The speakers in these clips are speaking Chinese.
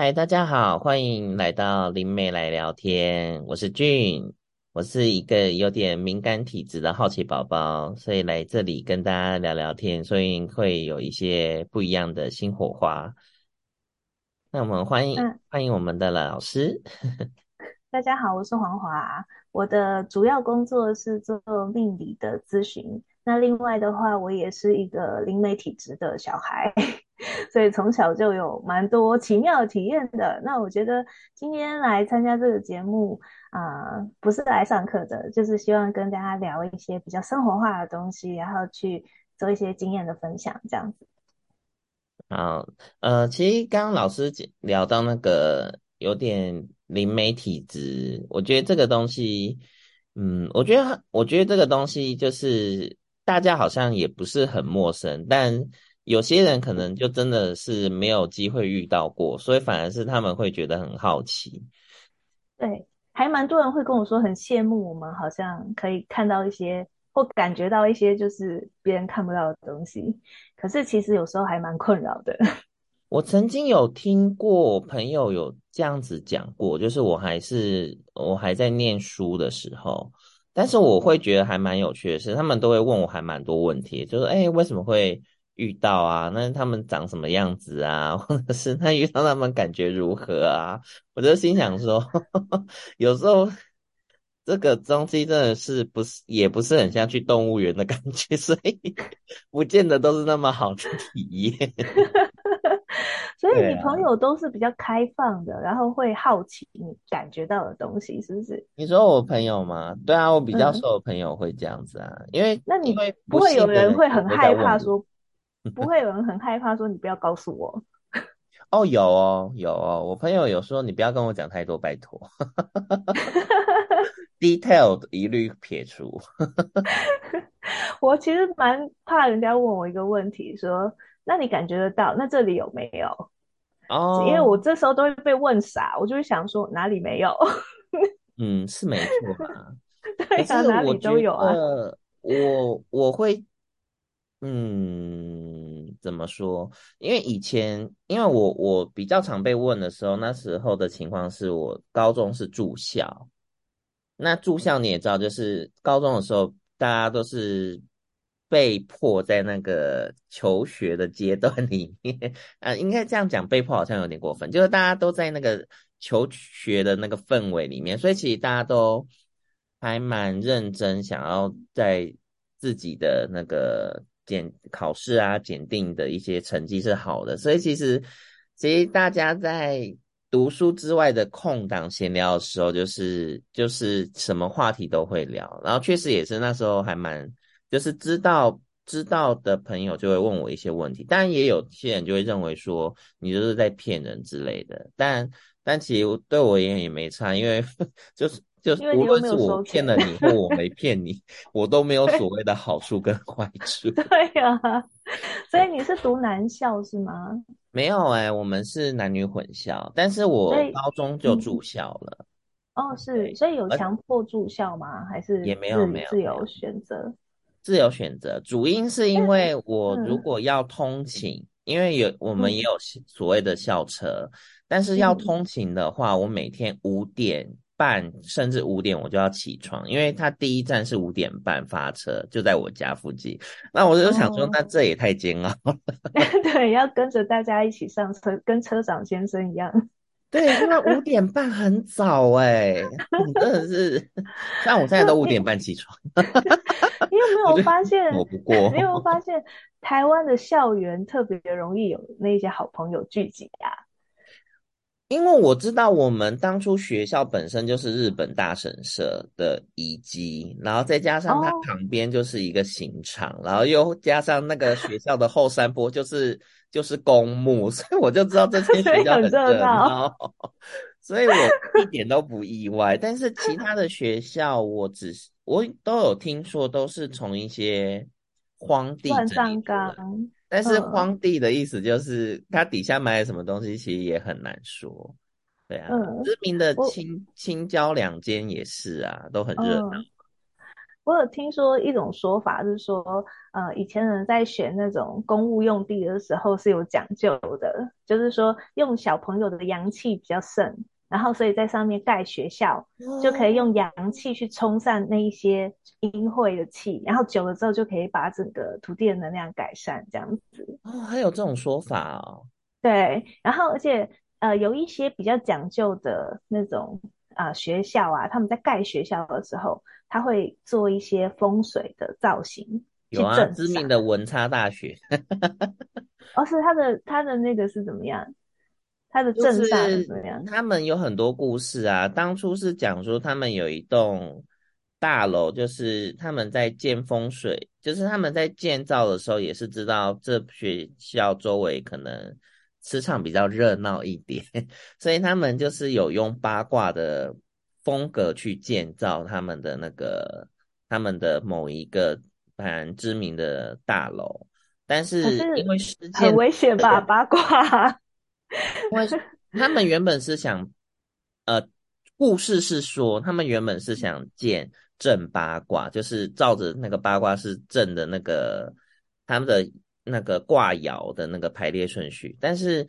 嗨，大家好，欢迎来到灵媒来聊天。我是俊，我是一个有点敏感体质的好奇宝宝，所以来这里跟大家聊聊天，所以会有一些不一样的新火花。那我们欢迎嗯，欢迎我们的老师。大家好，我是黄华。我的主要工作是做命理的咨询，那另外的话，我也是一个灵媒体质的小孩，所以从小就有蛮多奇妙的体验的。那我觉得今天来参加这个节目不是来上课的，就是希望跟大家聊一些比较生活化的东西，然后去做一些经验的分享，这样子。好，其实刚刚老师聊到那个有点灵媒体质，我觉得这个东西，我觉得这个东西就是大家好像也不是很陌生，但有些人可能就真的是没有机会遇到过，所以反而是他们会觉得很好奇。对，还蛮多人会跟我说很羡慕我们，好像可以看到一些或感觉到一些就是别人看不到的东西，可是其实有时候还蛮困扰的。我曾经有听过朋友有这样子讲过，就是我还在念书的时候，但是我会觉得还蛮有趣的是，他们都会问我还蛮多问题，就是为什么会遇到啊？那他们长什么样子啊？或者是那遇到他们感觉如何啊？我就心想说，有时候这个东西真的是也不是很像去动物园的感觉，所以不见得都是那么好的体验。所以对你啊。朋友都是比较开放的，然后会好奇你感觉到的东西，是不是？你说我朋友吗？对啊，我比较嗯，熟的朋友会这样子啊，因为那你不不会有信的人人会也很会在害问怕我。说，不会有人很害怕说你不要告诉我。哦，有哦，我朋友有说你不要跟我讲太多，拜托 ，detail 一律撇除。我其实蛮怕人家问我一个问题，说，那你感觉得到？那这里有没有？因为哦，我这时候都会被问傻，我就会想说哪里没有？是没错啦。对可呀、是哪我里都觉有啊。得我会。怎么说？因为以前，因为我比较常被问的时候，那时候的情况是我高中是住校，那住校你也知道，就是高中的时候，大家都是被迫在那个求学的阶段里面，应该这样讲，被迫好像有点过分，就是大家都在那个求学的那个氛围里面，所以其实大家都还蛮认真，想要在自己的那个考试啊、检定的一些成绩是好的，所以其实大家在读书之外的空档闲聊的时候，就是什么话题都会聊，然后确实也是那时候还蛮就是知道的朋友就会问我一些问题，当然也有些人就会认为说你就是在骗人之类的，但其实对我也没差，因为 就是因为无你又论没是有我收骗钱。了你或我没骗你，我都没有对所谓的好处跟坏处。对呀、所以你是读男校是吗？没有我们是男女混校，但是所我以，高中就嗯，住校了，是，对，所以有而强迫住校吗？还也是没有自没有自没有由选择？自由选择，主因是因为我如嗯果要通勤，因为我们也嗯有所谓的校车，但是要嗯通勤的话，我每天5点半甚至5点我就要起床，因为它第一站是5点半发车，就在我家附近。那我就想说，那哦，这也太煎熬了。对，要跟着大家一起上车，跟车长先生一样。对，因为5点半很早你真的是，像我现在都五点你半起床，你有没我有就发现？我不 你有没有过。发现台湾的校园特别容易有那些好朋友聚集啊？因为我知道我们当初学校本身就是日本大神社的遗迹，然后再加上它哦，旁边就是一个刑场，然后又加上那个学校的后山坡就是公墓，所以我就知道这间所学以校很很热热闹。闹，所以我一点都不意外。但是其他的学校，我都有听说，都是从一些荒地乱整理上出来。岗，但是嗯荒地的意思就是它底下埋了什么东西，其实也很难说。对啊，嗯，知名的我青椒2间也是啊，都很热嗯。闹。我有听说一种说法是说，以前人在选那种公务用地的时候是有讲究的，就是说用小朋友的阳气比较盛，然后所以在上面盖学校，就可以用阳气去冲散那一些阴晦的气，然后久了之后就可以把整个土地的能量改善，这样子。哦，还有这种说法哦。对，然后而且有一些比较讲究的那种学校啊，他们在盖学校的时候，他会做一些风水的造型。有啊，知名的文差大学。哦，是他的那个是怎么样？他的镇煞是怎么样？就是他们有很多故事啊，当初是讲说他们有一栋大楼，就是他们在建风水，就是他们在建造的时候也是知道这学校周围可能磁场比较热闹一点，所以他们就是有用八卦的风格去建造他们的某一个蛮知名的大楼，但是因为事件很危险吧，八卦。因为他们原本是想故事是说他们原本是想建正八卦，就是照着那个八卦是正的那个他们的那个卦爻的那个排列顺序，但是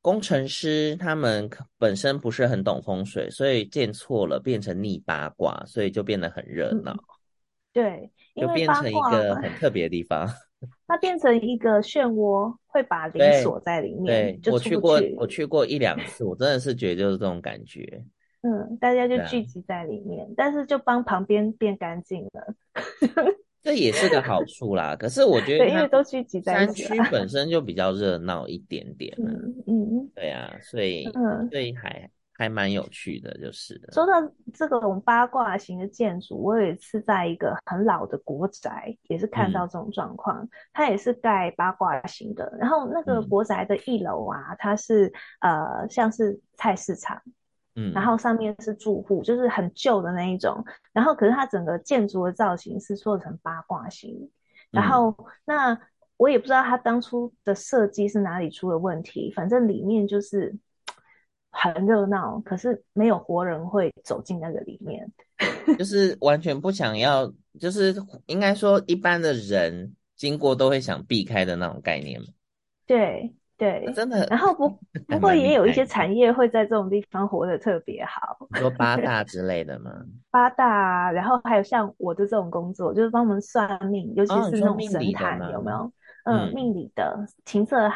工程师他们本身不是很懂风水，所以建错了，变成逆八卦，所以就变得很热闹。对，因为八卦就变成一个很特别的地方，它变成一个漩涡，会把零锁在里面。对，我去过一两次，我真的是觉得就是这种感觉。嗯，大家就聚集在里面，但是就帮旁边变干净了。这也是个好处啦，可是我觉得因为都聚集在山区本身就比较热闹一点点了。嗯，对啊，所以还蛮有趣的，就是说到这个八卦型的建筑，我有一次在一个很老的国宅也是看到这种状况，它也是盖八卦型的，然后那个国宅的一楼啊，它是像是菜市场。嗯，然后上面是住户，就是很旧的那一种，然后可是它整个建筑的造型是做成八卦型，然后那我也不知道它当初的设计是哪里出了问题，反正里面就是很热闹，可是没有活人会走进那个里面，就是完全不想要，就是应该说一般的人经过都会想避开的那种概念。对对，真的。然后不过也有一些产业会在这种地方活得特别好，你说八大之类的吗？八大，然后还有像我的这种工作，就是帮我们算命，尤其是那种神坛，有没有？嗯，命理的、情色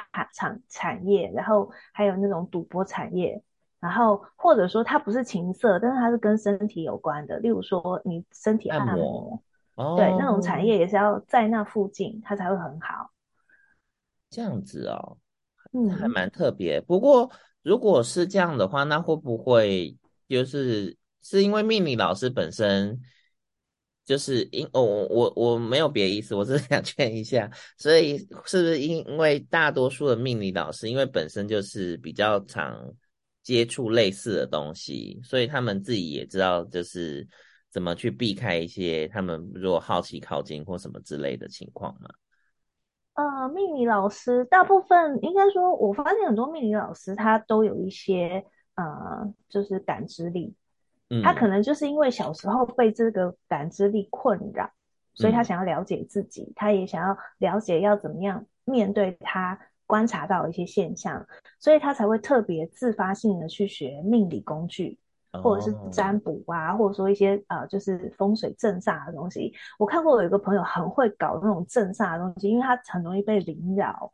产业，然后还有那种赌博产业，然后或者说它不是情色，但是它是跟身体有关的，例如说你身体按摩哦，对，那种产业也是要在那附近它才会很好。这样子哦。嗯，还蛮特别。不过如果是这样的话，那会不会就是因为命理老师本身就是我没有别的意思，我只是想劝一下。所以是不是因为大多数的命理老师，因为本身就是比较常接触类似的东西，所以他们自己也知道就是怎么去避开一些他们如果好奇靠近或什么之类的情况嘛？命理老师大部分应该说，我发现很多命理老师他都有一些就是感知力，他可能就是因为小时候被这个感知力困扰，所以他想要了解自己，他也想要了解要怎么样面对他观察到一些现象，所以他才会特别自发性的去学命理工具，或者是占卜啊，或者说一些就是风水镇煞的东西。我看过有一个朋友很会搞那种镇煞的东西，因为他很容易被凌扰，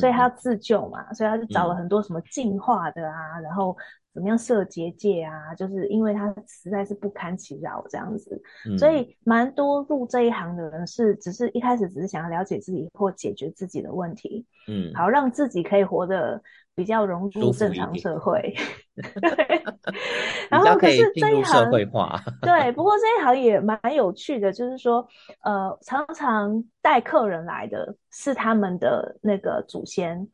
所以他要自救嘛，所以他就找了很多什么净化的啊，然后怎么样设结界啊，就是因为他实在是不堪其扰这样子，所以蛮多入这一行的人是只是一开始只是想要了解自己或解决自己的问题，好让自己可以活得比较融入正常社会。对，然后可是这一行对，不过这一行也蛮有趣的，就是说常常带客人来的是他们的那个祖先。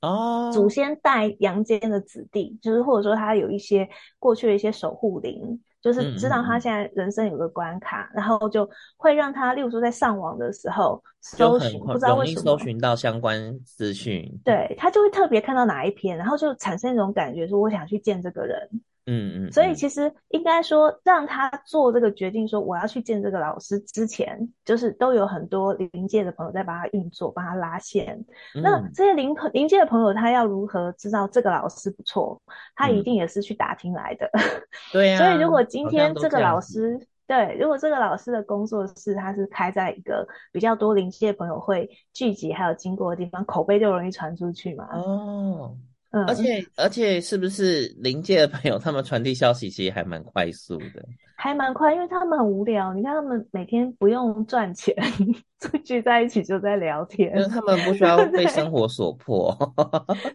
哦，祖先带阳间的子弟，就是或者说他有一些过去的一些守护灵，就是知道他现在人生有个关卡，然后就会让他，例如说在上网的时候搜寻，不知道为什么容易搜寻到相关资讯，对，他就会特别看到哪一篇，然后就产生一种感觉说我想去见这个人，所以其实应该说让他做这个决定说我要去见这个老师之前，就是都有很多灵界的朋友在帮他运作，帮他拉线。那这些灵界的朋友他要如何知道这个老师不错，他一定也是去打听来的。对啊，所以如果今天这个老师，对，如果这个老师的工作室他是开在一个比较多灵界朋友会聚集还有经过的地方，口碑就容易传出去嘛。哦，而且是不是灵界的朋友他们传递消息其实还蛮快速的，还蛮快，因为他们很无聊，你看他们每天不用赚钱聚在一起就在聊天，因为他们不需要被生活所迫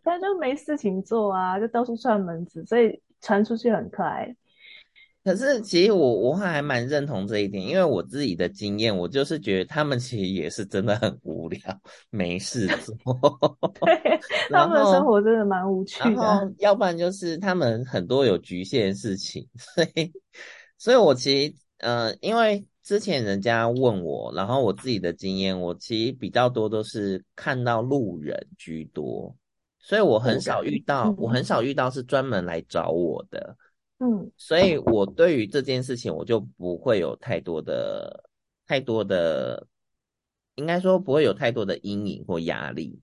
他就没事情做啊，就到处串门子，所以传出去很快。可是其实我还蛮认同这一点，因为我自己的经验，我就是觉得他们其实也是真的很无聊，没事做对，他们的生活真的蛮无趣的，然后要不然就是他们很多有局限的事情，所以我其实因为之前人家问我，然后我自己的经验，我其实比较多都是看到路人居多，所以我很少遇到是专门来找我的。所以我对于这件事情我就不会有太多的应该说不会有太多的阴影或压力，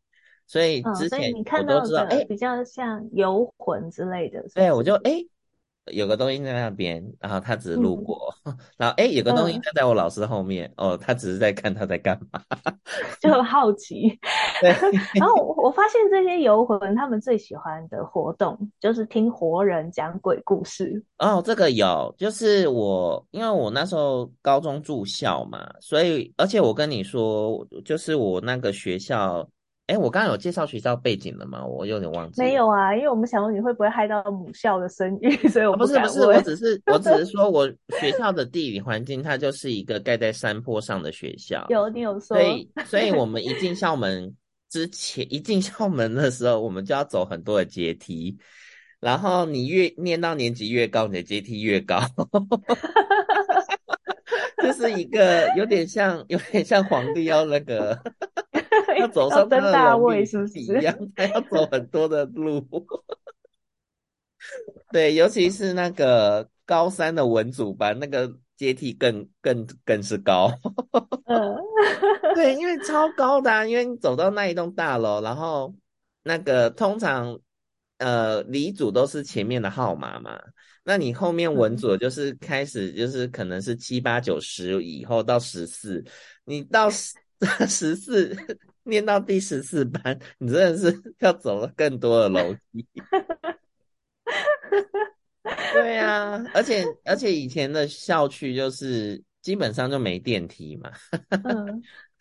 所以之前我都知道，比较像游魂之类的，对，我就有个东西在那边，然后他只是路过，然后有个东西在我老师后面，他只是在看他在干嘛就好奇对，然后我发现这些游魂他们最喜欢的活动就是听活人讲鬼故事。这个有，就是因为我那时候高中住校嘛，所以而且我跟你说，就是我那个学校，我刚刚有介绍学校背景了吗？我有点忘记。没有啊，因为我们想说你会不会害到母校的声誉，所以我不敢问。不是，我只是说我学校的地理环境，它就是一个盖在山坡上的学校。你有说。所以我们一进校门之前，一进校门的时候，我们就要走很多的阶梯，然后你越念到年级越高，你的阶梯越高。就是一个有点像皇帝要那个要走上他的荣誉一样，他要走很多的路对，尤其是那个高三的文组班，那个阶梯更是高对，因为超高的因为你走到那一栋大楼，然后那个通常理组都是前面的号码嘛，那你后面文组就是开始就是可能是7、8、9、10以后到14，你到14念到第14班，你真的是要走了更多的楼梯对啊，而且以前的校区就是基本上就没电梯嘛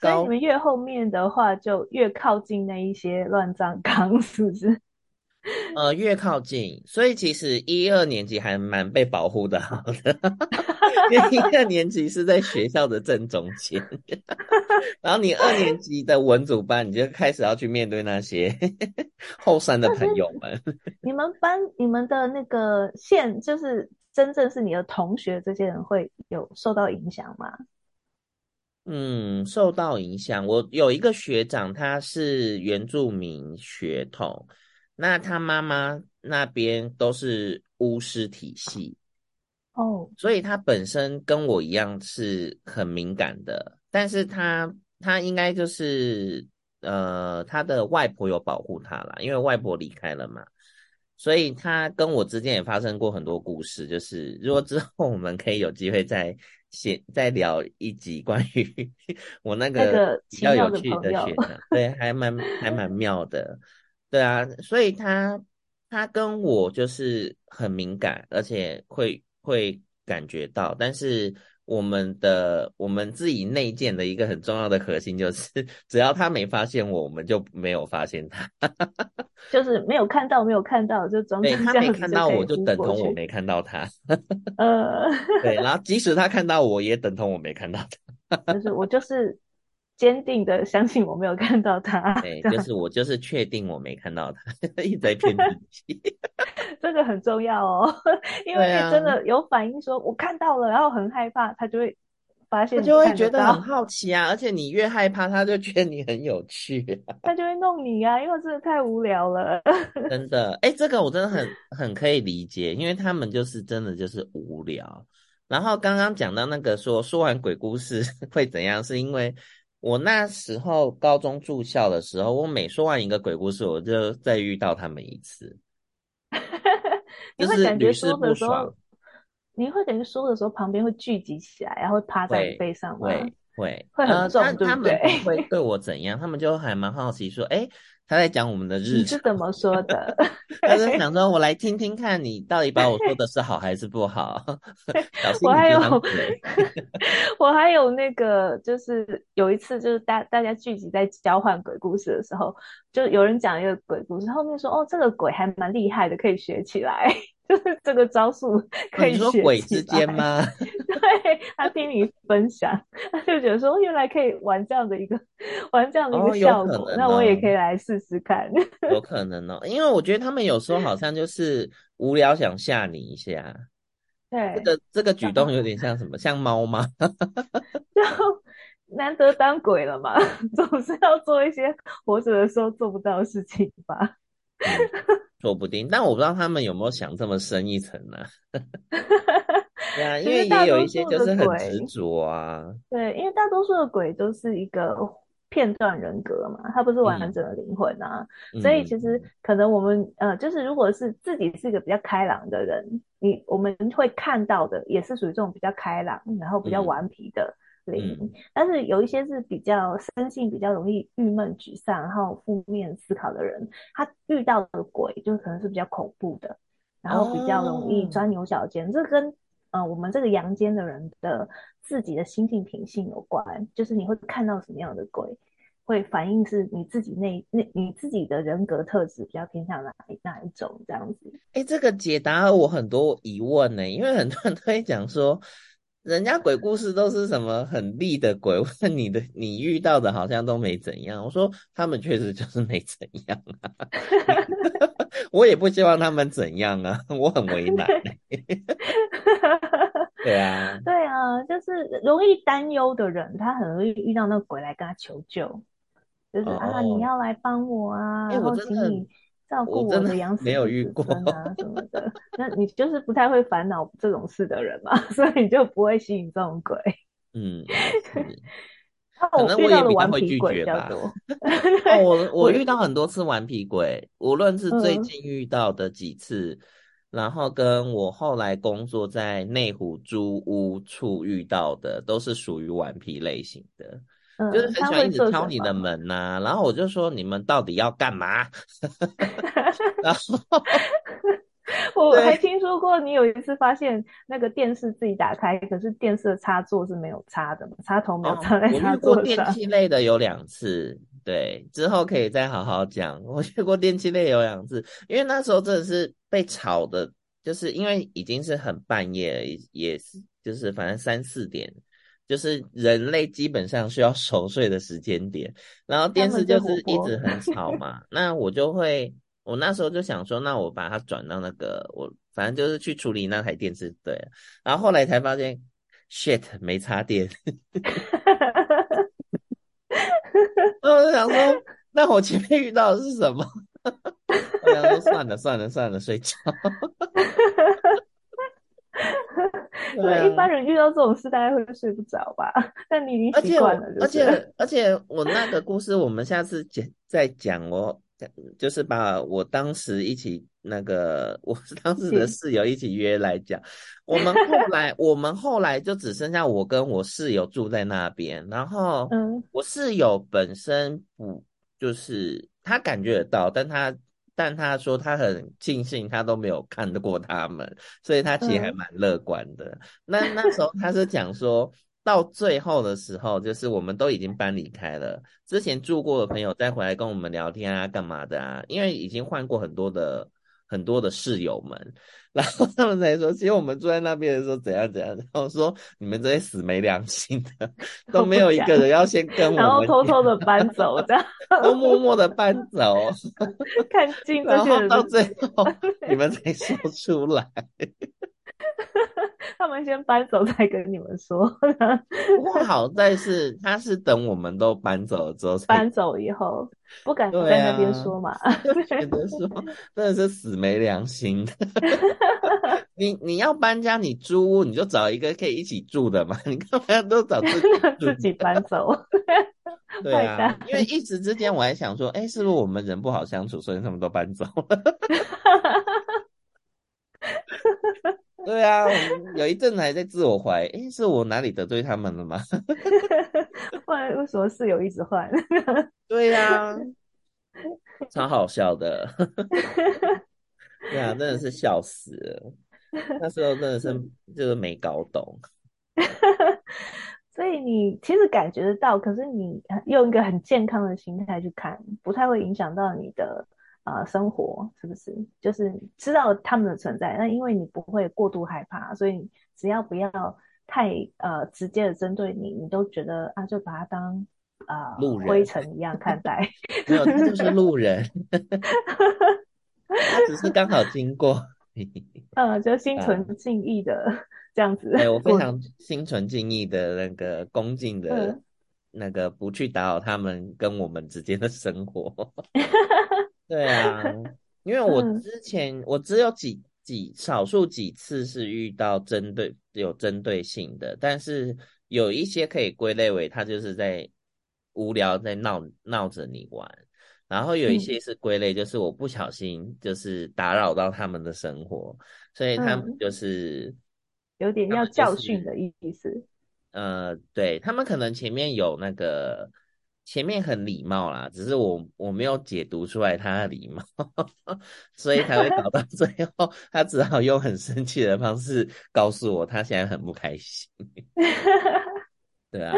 所以你们越后面的话就越靠近那一些乱葬岗，是不是？越靠近，所以其实1、2年级还蛮被保护的好的因为1、2年级是在学校的正中间然后你2年级的文组班你就开始要去面对那些后山的朋友们你们的那个线就是真正是你的同学，这些人会有受到影响吗？受到影响。我有一个学长，他是原住民血统，那他妈妈那边都是巫师体系所以他本身跟我一样是很敏感的，但是他应该就是他的外婆有保护他啦，因为外婆离开了嘛，所以他跟我之间也发生过很多故事，就是如果之后我们可以有机会再聊一集关于我那个比较有趣的学长对，还蛮妙的对啊，所以他跟我就是很敏感，而且会感觉到，但是我们自己内建的一个很重要的核心就是，只要他没发现我们就没有发现他就是没有看到就装成这样子，对，他没看到我就等同我没看到他对，然后即使他看到我也等同我没看到他就是我就是坚定的相信我没有看到他，对，就是我就是确定我没看到他一直在骗自己这个很重要因为真的有反应说我看到了，然后很害怕，他就会发现你看得到，他就会觉得很好奇啊，而且你越害怕他就觉得你很有趣、啊、他就会弄你啊，因为真的太无聊了真的这个我真的很可以理解，因为他们就是真的就是无聊。然后刚刚讲到那个说完鬼故事会怎样，是因为我那时候高中住校的时候，我每说完一个鬼故事我就再遇到他们一次你会感觉说的时候、就是、你会感觉说的时候旁边会聚集起来，然后趴在你背上吗？会很重、对不对？他们会对我怎样他们就还蛮好奇说他在讲我们的日常你是怎么说的他就想说我来听听看你到底把我说的是好还是不好我还有那个就是有一次就是大家聚集在交换鬼故事的时候，就有人讲一个鬼故事，后面说这个鬼还蛮厉害的可以学起来就是这个招数可以学起来。你说鬼之间吗对，他听你分享他就觉得说原来可以玩这样的一个效果、那我也可以来试试看有可能因为我觉得他们有时候好像就是无聊想吓你一下对，这个举动有点像什么像猫吗就难得当鬼了嘛，总是要做一些活着的时候做不到的事情吧说不定，但我不知道他们有没有想这么深一层啊对啊，因为也有一些就是很执着啊。对，因为大多数的鬼都是一个片段人格嘛，他不是完整的灵魂啊、所以其实可能我们就是如果是自己是一个比较开朗的人，我们会看到的也是属于这种比较开朗然后比较顽皮的灵、但是有一些是比较生性比较容易郁闷沮丧然后负面思考的人，他遇到的鬼就可能是比较恐怖的，然后比较容易钻牛角尖、这跟我们这个阳间的人的自己的心性品性有关，就是你会看到什么样的鬼会反映是你自己你自己的人格特质比较偏向哪一种这样子。这个解答了我很多疑问呢、因为很多人都会讲说人家鬼故事都是什么很厉的鬼，问你遇到的好像都没怎样，我说他们确实就是没怎样啊我也不希望他们怎样啊，我很为难对啊就是容易担忧的人他很容易遇到那鬼来跟他求救，就是你要来帮我啊，然后请你照顾我的养死子孙啊，没有遇过什么的那你就是不太会烦恼这种事的人嘛，所以你就不会吸引这种鬼可能我也比较会拒绝吧我遇到很多次顽皮鬼，无论是最近遇到的几次、然后跟我后来工作在内湖租屋处遇到的都是属于顽皮类型的就是很喜欢一直敲你的门啊，然后我就说你们到底要干嘛然后我还听说过你有一次发现那个电视自己打开，可是电视的插座是没有插的，插头没有插在插座上。我遇过电器类的有两次，对，之后可以再好好讲。我遇过电器类有两次，因为那时候真的是被吵的，就是因为已经是很半夜了，也是就是反正3-4点。就是人类基本上需要熟睡的时间点，然后电视就是一直很吵嘛那我那时候就想说那我把它转到那个我反正就是去处理那台电视，对，然后后来才发现 shit 没插电然后我就想说那我前面遇到的是什么我想说算了睡觉一般人遇到这种事大概会睡不着吧，但你已经习惯了而且我那个故事我们下次再讲就是把我当时一起那个我当时的室友一起约来讲我们后来就只剩下我跟我室友住在那边，然后我室友本身不就是他感觉得到，但他说他很庆幸他都没有看过他们，所以他其实还蛮乐观的那时候他是讲说到最后的时候就是我们都已经搬离开了，之前住过的朋友再回来跟我们聊天啊干嘛的啊，因为已经换过很多的室友们，然后他们才说其实我们住在那边的时候怎样怎样，然后说你们这些死没良心的都没有一个人要先跟我们然后偷偷的搬走这样都默默的搬走看清这些人然后到最后你们才说出来他们先搬走再跟你们说。不过好在是他是等我们都搬走了之后才搬走以后，不敢在那边说嘛，就觉得说真的是死没良心的。你要搬家你租屋你就找一个可以一起住的嘛，你干嘛都找自己住自己搬走。对啊，因为一时之间我还想说是不是我们人不好相处所以他们都搬走了。对啊，我有一阵还在自我怀疑是我哪里得罪他们了吗？不然为什么室友一直换？对啊，超好笑的。对啊，真的是笑死了。那时候真的是就是没搞懂。所以你其实感觉得到，可是你用一个很健康的心态去看，不太会影响到你的生活，是不是？就是知道他们的存在，那因为你不会过度害怕，所以只要不要太直接的针对你，你都觉得啊，就把它当路人灰尘一样看待。没有，他就是路人，他只是刚好经过。就心存敬意的这样子。我非常心存敬意的那个恭敬的、那个不去打扰他们跟我们之间的生活。对啊，因为我之前、我只有少数几次是遇到有针对性的，但是有一些可以归类为他就是在无聊在闹着你玩，然后有一些是归类就是我不小心就是打扰到他们的生活，所以他们就是、有点要教训的意思。对，他们可能前面有那个。前面很礼貌啦，只是我没有解读出来他的礼貌，所以才会搞到最后，他只好用很生气的方式告诉我他现在很不开心。对啊，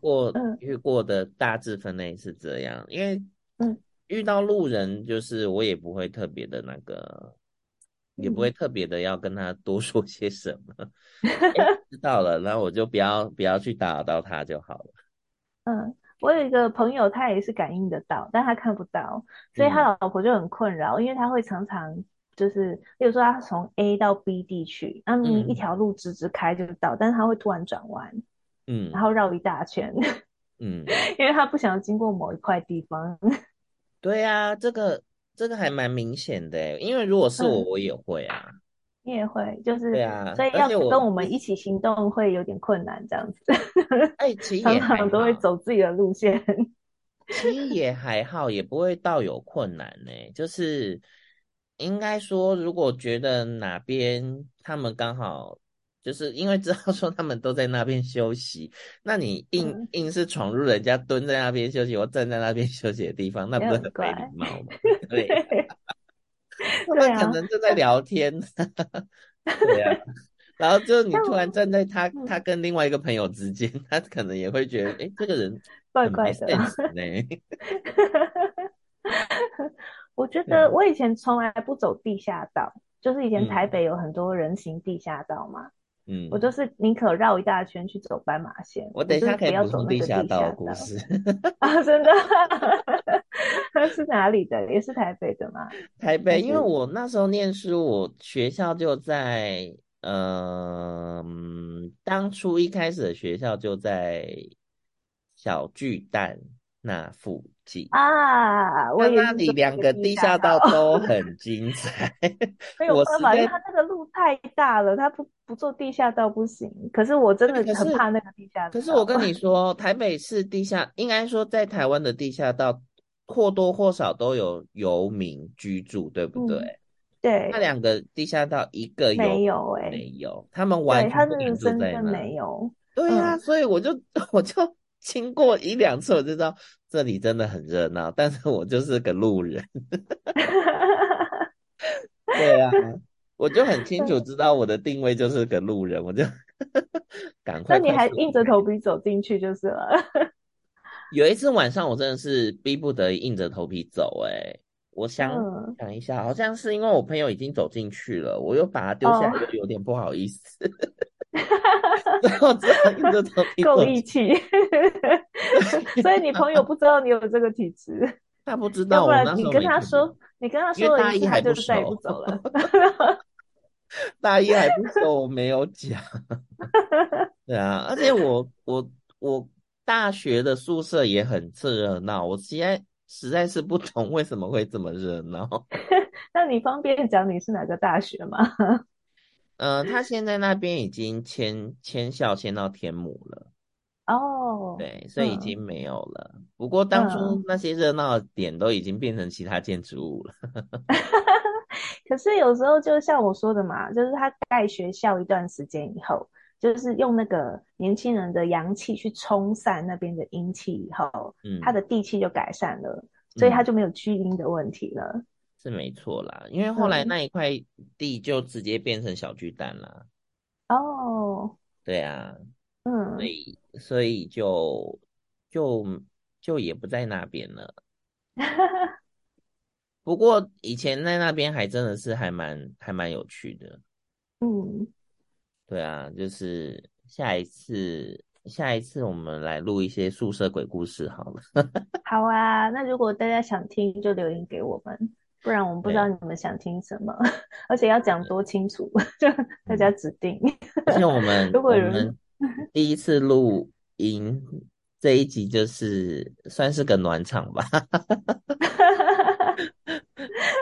我遇过的大致分类是这样，因为遇到路人就是我也不会特别的那个，也不会特别的要跟他多说些什么。知道了，那我就不要去打扰到他就好了。我有一个朋友，他也是感应得到，但他看不到，所以他老婆就很困扰，因为他会常常就是，例如说他从 A 到 B 地区，那你一条路直直开就到，但是他会突然转弯，然后绕一大圈，因为他不想要经过某一块地方。对啊，这个还蛮明显的，因为如果是我也会啊。你也会，就是对啊，所以要跟我们一起行动会有点困难，这样子。其实常常都会走自己的路线。其实也还好，也不会到有困难呢。就是应该说，如果觉得哪边他们刚好，就是因为知道说他们都在那边休息，那你硬是闯入人家蹲在那边休息或站在那边休息的地方，那不是很没礼貌吗？对。他们可能正在聊天。对啊，然后就你突然站在他跟另外一个朋友之间，他可能也会觉得这个人怪怪的。我觉得我以前从来不走地下道，就是以前台北有很多人行地下道嘛，我就是宁可绕一大圈去走斑马线。我等一下可以补充地下道的故事。啊，真的？是哪里的？也是台北的吗？台北，因为我那时候念书，我学校就在当初一开始的学校就在小巨蛋那附近啊。我那里两个地下道都很精彩。没有办法，因为它那个路太大了，它不做地下道不行。可是我真的很怕那个地下道。可是我跟你说，台北市地下，应该说在台湾的地下道。或多或少都有游民居住，对不对？对，那两个地下道一个没有，他们完全不能住在那，没有。对啊，所以我就经过一两次，我就知道这里真的很热闹，但是我就是个路人。对啊，我就很清楚知道我的定位就是个路人，我就赶快。那你还硬着头皮走进去就是了。有一次晚上，我真的是逼不得已硬着头皮走。我想一下，好像是因为我朋友已经走进去了，我又把他丢下来，又有点不好意思。然后只好硬着头皮走。够义气。所以你朋友不知道你有这个体质。他不知道，要不然你跟他说，因为大一还不熟，他就再也不走了。大一还不熟，我没有讲。对啊，而且我大学的宿舍也很热闹，我实在是不懂为什么会这么热闹。那你方便讲你是哪个大学吗？他现在那边已经迁校到天母了。哦，对，所以已经没有了。不过当初那些热闹的点都已经变成其他建筑物了。可是有时候就像我说的嘛，就是他盖学校一段时间以后，就是用那个年轻人的阳气去冲散那边的阴气以后，他的地气就改善了，所以他就没有聚阴的问题了。是没错啦，因为后来那一块地就直接变成小巨蛋啦。哦，对啊，所以就也不在那边了。不过以前在那边还真的是还蛮有趣的。对啊，就是下一次我们来录一些宿舍鬼故事好了。好啊，那如果大家想听就留言给我们，不然我们不知道你们想听什么，而且要讲多清楚，就大家指定。而且我们第一次录音这一集就是算是个暖场吧。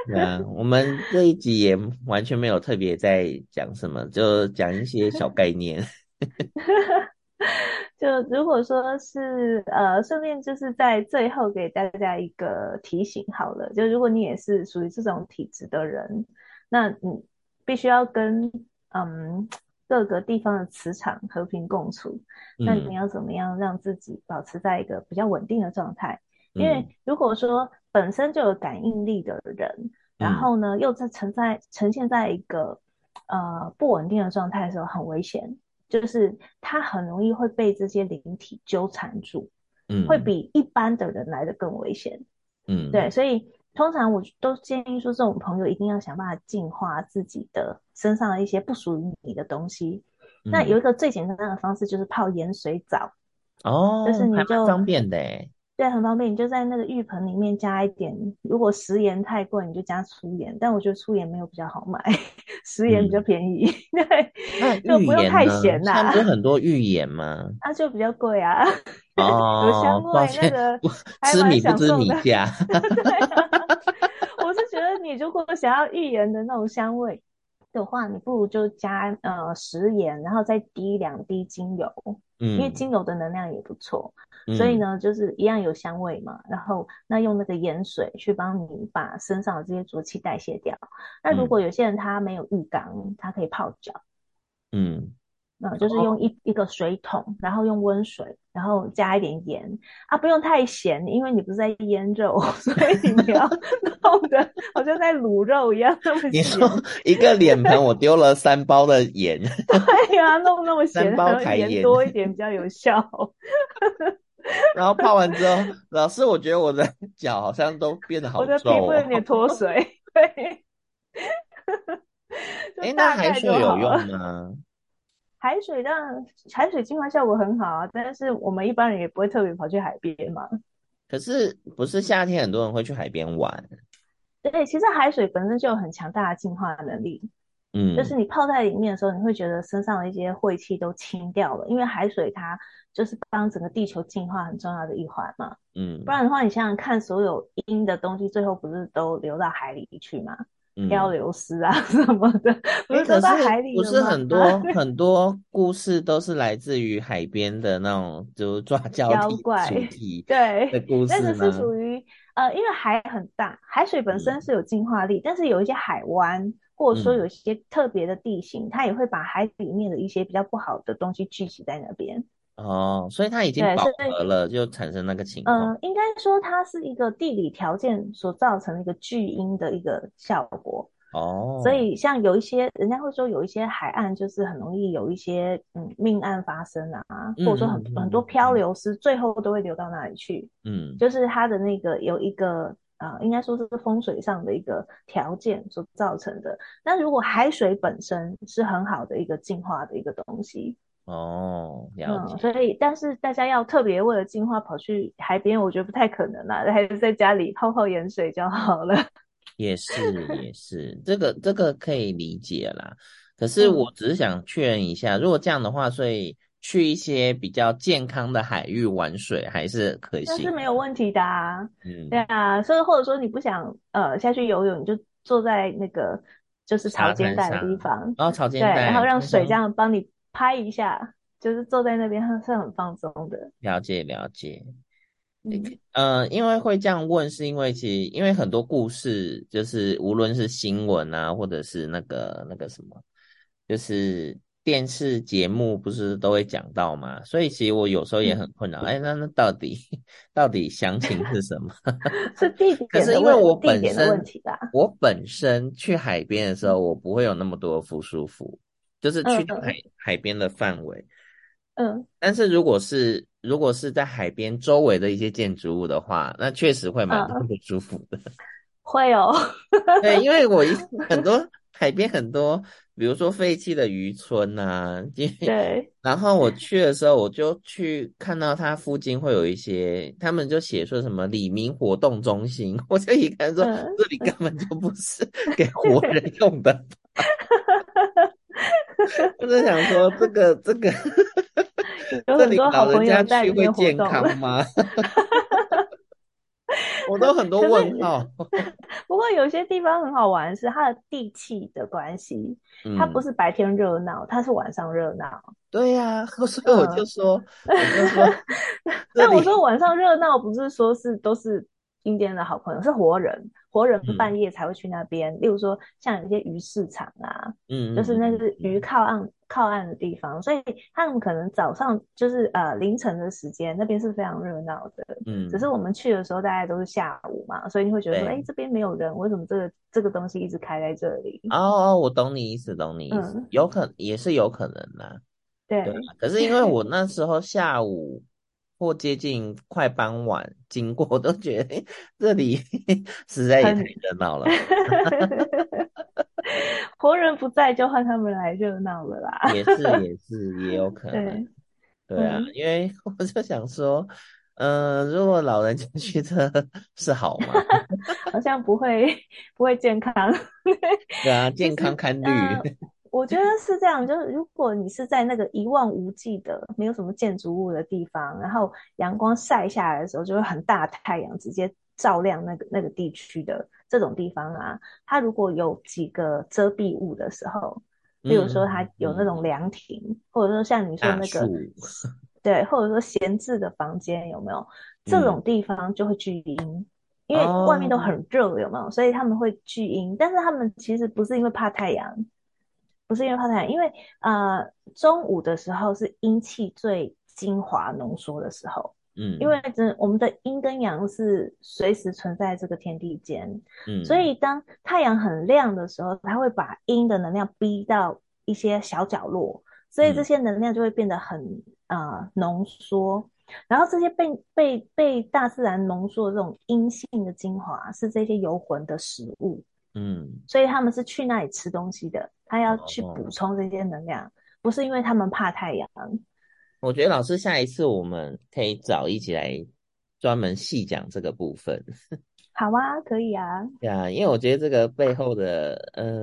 对啊，我们这一集也完全没有特别在讲什么，就讲一些小概念。就如果说是顺便就是在最后给大家一个提醒好了，就如果你也是属于这种体质的人，那你必须要跟各个地方的磁场和平共处。那你要怎么样让自己保持在一个比较稳定的状态？因为如果说本身就有感应力的人，然后呢又呈现在一个不稳定的状态的时候，很危险。就是他很容易会被这些灵体纠缠住，会比一般的人来得更危险。对，所以通常我都建议说，这种朋友一定要想办法净化自己的身上的一些不属于你的东西。那有一个最简单的方式就是泡盐水澡。哦，就是你就方便的耶。对，很方便，你就在那个浴盆里面加一点，如果食盐太贵你就加粗盐，但我觉得粗盐没有比较好买，食盐比较便宜。对，就不用太咸啦。那不是很多浴盐吗？啊，就比较贵啊。哦，有香味那个，吃米不知米价。对啊，我是觉得你如果想要浴盐的那种香味的话，你不如就加食盐，然后再滴2滴精油，因为精油的能量也不错，所以呢就是一样有香味嘛，然后那用那个盐水去帮你把身上的这些浊气代谢掉。那如果有些人他没有浴缸，他可以泡脚。就是用一个水桶，然后用温水，然后加一点盐啊，不用太咸，因为你不是在腌肉，所以你要弄得好像在卤肉一样那么咸。你说一个脸盆我丢了3包的盐。对啊，弄那么咸，3包台盐，盐多一点比较有效。然后泡完之后，老师我觉得我的脚好像都变得好皱，我的皮肤有点脱水。对。那海水有用吗？海水净化效果很好啊，但是我们一般人也不会特别跑去海边嘛。可是不是夏天很多人会去海边玩？对，其实海水本身就有很强大的净化能力。就是你泡在里面的时候，你会觉得身上的一些晦气都清掉了，因为海水它就是帮整个地球净化很重要的一环嘛。不然的话，你想想看，所有阴的东西最后不是都流到海里去吗？漂流丝啊什么的，不是都在海里了吗？不是很多很多故事都是来自于海边的那种，就抓交替对的故事吗？那个是属于因为海很大，海水本身是有净化力，但是有一些海湾或者说有一些特别的地形，它也会把海里面的一些比较不好的东西聚集在那边。哦，所以它已经饱和了，就产生那个情况。应该说它是一个地理条件所造成一个巨阴的一个效果。哦，所以像有一些人家会说，有一些海岸就是很容易有一些命案发生啊，或者说很多漂流尸最后都会流到那里去。就是它的那个有一个应该说是风水上的一个条件所造成的。但如果海水本身是很好的一个净化的一个东西。哦，了解。所以但是大家要特别为了净化跑去海边，我觉得不太可能啦，还是在家里泡泡盐水就好了。也是，这个可以理解啦。可是我只是想确认一下，如果这样的话，所以去一些比较健康的海域玩水还是可行，那是没有问题的啊。对啊，所以或者说你不想下去游泳，你就坐在那个就是潮间带的地方，然后潮间带，然后让水这样帮你拍一下，就是坐在那边是很放松的。了解了解。因为会这样问是因为其实因为很多故事就是无论是新闻啊或者是那个什么就是电视节目不是都会讲到嘛，所以其实我有时候也很困扰那到底详情是什么是地点的问题，可是因为我本身去海边的时候我不会有那么多不舒服，就是去到海边的范围。但是如果是在海边周围的一些建筑物的话，那确实会蛮不舒服的。会哦，对，因为我很多海边很多，比如说废弃的渔村啊，对。然后我去的时候，我就去看到它附近会有一些，他们就写说什么里民活动中心，我就一看说这里根本就不是给活人用的。我就想说这个。这里老人家去会健康吗？我都很多问号。不过有些地方很好玩，是它的地气的关系，它不是白天热闹，它是晚上热闹。对呀，所以我就说，但我说晚上热闹不是说是都是阴间的好朋友，是活人半夜才会去那边。例如说像有些鱼市场啊，就是那是鱼靠岸的地方，所以他们可能早上就是凌晨的时间，那边是非常热闹的。只是我们去的时候大概都是下午嘛，所以你会觉得说，这边没有人，为什么这个东西一直开在这里？哦，我懂你意思，有可能也是有可能啦。对，可是因为我那时候下午或接近快傍晚经过，我都觉得这里实在也太热闹了。活人不在就换他们来热闹了啦。也是也有可能。对啊，因为我就想说如果老人家去这是好吗？好像不会健康。对啊，健康堪虑。我觉得是这样，就是如果你是在那个一望无际的没有什么建筑物的地方，然后阳光晒下来的时候就会很大太阳直接照亮那个地区的这种地方啊，它如果有几个遮蔽物的时候，比如说它有那种凉亭，或者说像你说那个对，或者说闲置的房间，有没有这种地方就会聚阴，因为外面都很热，有没有？所以他们会聚阴，但是他们其实不是因为怕太阳，因为中午的时候是阴气最精华浓缩的时候。因为我们的阴跟阳是随时存在这个天地间，所以当太阳很亮的时候，它会把阴的能量逼到一些小角落，所以这些能量就会变得很浓缩。然后这些被大自然浓缩的这种阴性的精华，是这些游魂的食物。所以他们是去那里吃东西的，他要去补充这些能量，不是因为他们怕太阳。我觉得老师下一次我们可以找一起来专门细讲这个部分。好啊，可以啊。对啊，因为我觉得这个背后的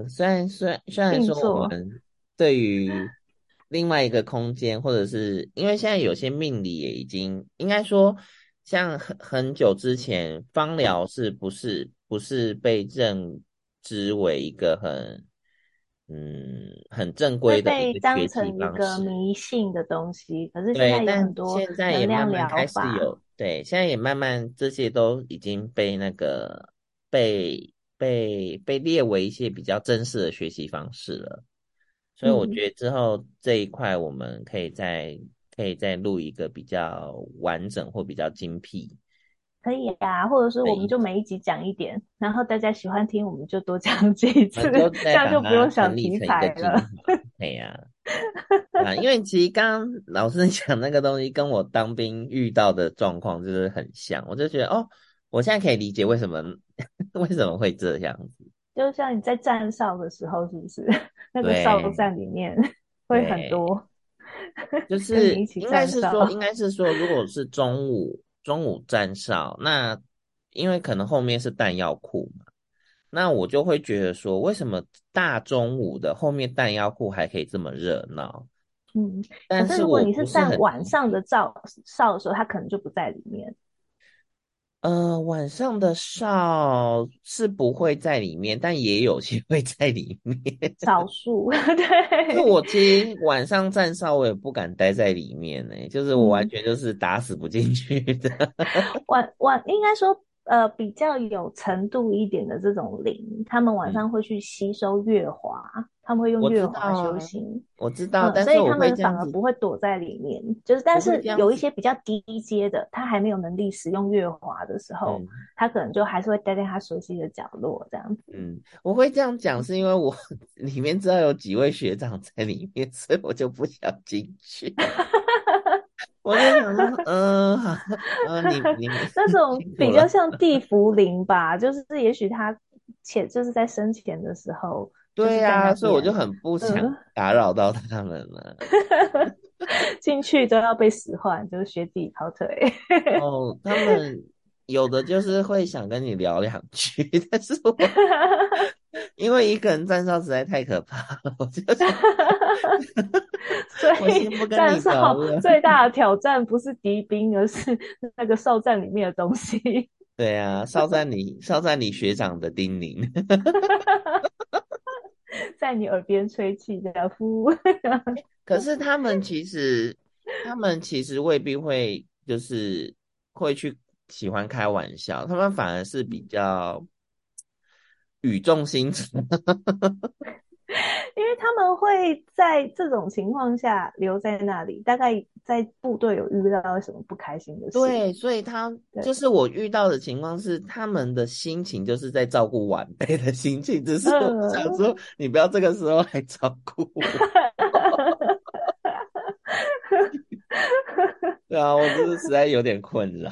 虽然说我们对于另外一个空间，或者是因为现在有些命理也已经应该说像很久之前芳疗是不是被认知为一个很正规的一个学习方式，被当成一个迷信的东西。可是现在有很多能量疗法，对，现在也慢慢这些都已经被被列为一些比较正式的学习方式了。所以我觉得之后这一块我们可以再录一个比较完整或比较精辟。可以啊，或者是我们就每一集讲一点，然后大家喜欢听我们就多讲几次，这样就不用想题材了。对啊，因为其实刚刚老师讲那个东西跟我当兵遇到的状况就是很像，我就觉得我现在可以理解为什么会这样子。就像你在站哨的时候，是不是那个哨站里面会很多？就是应该是说，如果是中午站哨，那因为可能后面是弹药库嘛，那我就会觉得说，为什么大中午的后面弹药库还可以这么热闹？嗯，但是如果你是站晚上的哨的时候，它可能就不在里面。晚上的哨是不会在里面，但也有些会在里面，少数。对，就我其实晚上站哨，我也不敢待在里面欸，就是我完全就是打死不进去的。应该说，比较有程度一点的这种灵，他们晚上会去吸收月华，他们会用月华修行。我知道，但是所以他们反而不会躲在里面。就是，但是有一些比较低阶的，他还没有能力使用月华的时候，他可能就还是会待在他熟悉的角落这样子。嗯，我会这样讲是因为我里面知道有几位学长在里面，所以我就不想进去。我就想说，你那种比较像地茯苓吧，就是也许他就是在生前的时候，对啊，所以我就很不想打扰到他们了。进去都要被使唤，就是学弟跑腿。哦，他们有的就是会想跟你聊两句，但是我因为一个人站哨实在太可怕了，我就想。所以站哨最大的挑战不是敌兵，而是那个哨站里面的东西。对啊，哨站里学长的叮咛，在你耳边吹气的呼。可是他们其实未必会就是会去喜欢开玩笑，他们反而是比较语重心长。因为他们会在这种情况下留在那里，大概在部队有遇到什么不开心的事。对，所以他就是我遇到的情况是，他们的心情就是在照顾晚辈的心情，只是我想说，你不要这个时候来照顾我。对啊，我就是实在有点困扰。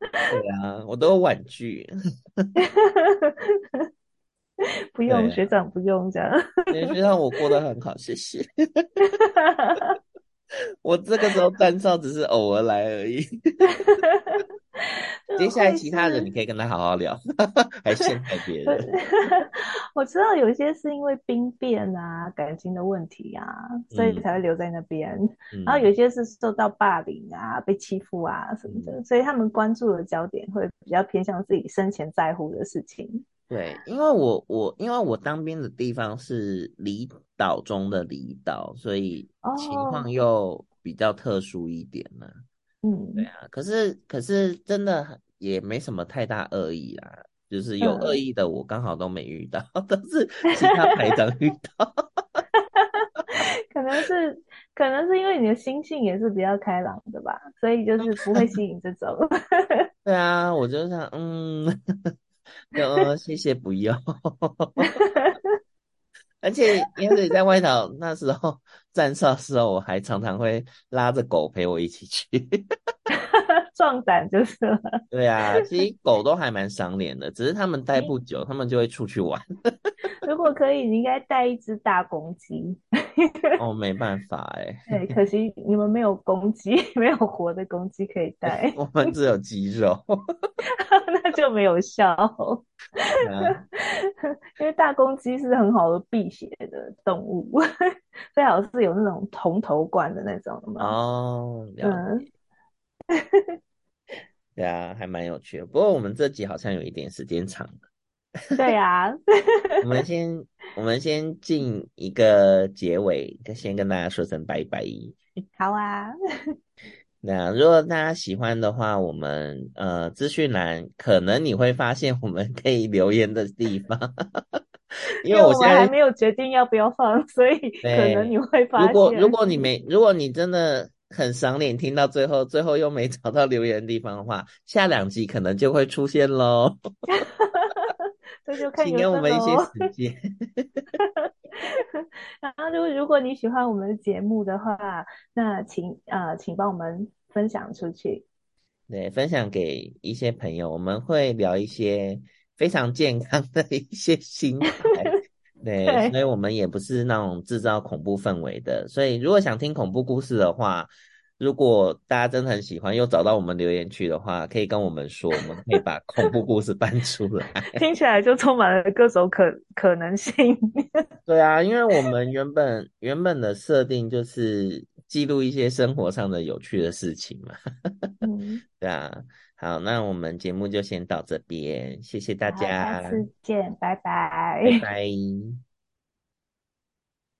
对啊，我都有婉拒。不用，学长不用这样。学长我过得很好，谢谢。我这个时候站哨只是偶尔来而已。接下来其他人你可以跟他好好聊，还陷害别人。我知道有些是因为兵变啊、感情的问题啊，所以才会留在那边。然后有些是受到霸凌啊、被欺负啊什么的，所以他们关注的焦点会比较偏向自己生前在乎的事情。对，因为我当兵的地方是离岛中的离岛，所以情况又比较特殊一点呢。嗯，对啊，可是真的也没什么太大恶意啦，就是有恶意的我刚好都没遇到，都是其他排长遇到。可能是因为你的心性也是比较开朗的吧，所以就是不会吸引这种。对啊，我就想谢谢不用。而且因为在外岛那时候站哨的时候，我还常常会拉着狗陪我一起去。壮胆就是了。对啊，其实狗都还蛮赏脸的，只是他们待不久，他们就会出去玩。如果可以，你应该带一只大公鸡。哦，没办法欸，可惜你们没有公鸡，没有活的公鸡可以带。我们只有鸡肉。那就没有效。因为大公鸡是很好的辟邪的动物，最好是有那种铜头冠的那种嘛。哦，了解。对啊，还蛮有趣的。不过我们这集好像有一点时间长了。对啊。我们先进一个结尾，先跟大家说声拜拜。好啊。那如果大家喜欢的话，我们资讯栏可能你会发现我们可以留言的地方。因为我还没有决定要不要放，所以可能你会发现。如果你真的很赏脸听到最后又没找到留言的地方的话，下两集可能就会出现咯。这就看你们请给我们一些时间。然后如果你喜欢我们的节目的话，那请帮我们分享出去。对，分享给一些朋友，我们会聊一些非常健康的一些心态。对，所以我们也不是那种制造恐怖氛围的，所以如果想听恐怖故事的话，如果大家真的很喜欢又找到我们留言区的话，可以跟我们说，我们可以把恐怖故事搬出来。听起来就充满了各种可能性。对啊，因为我们原本的设定就是记录一些生活上的有趣的事情嘛。对啊，好，那我们节目就先到这边，谢谢大家，下次见，拜拜，拜拜。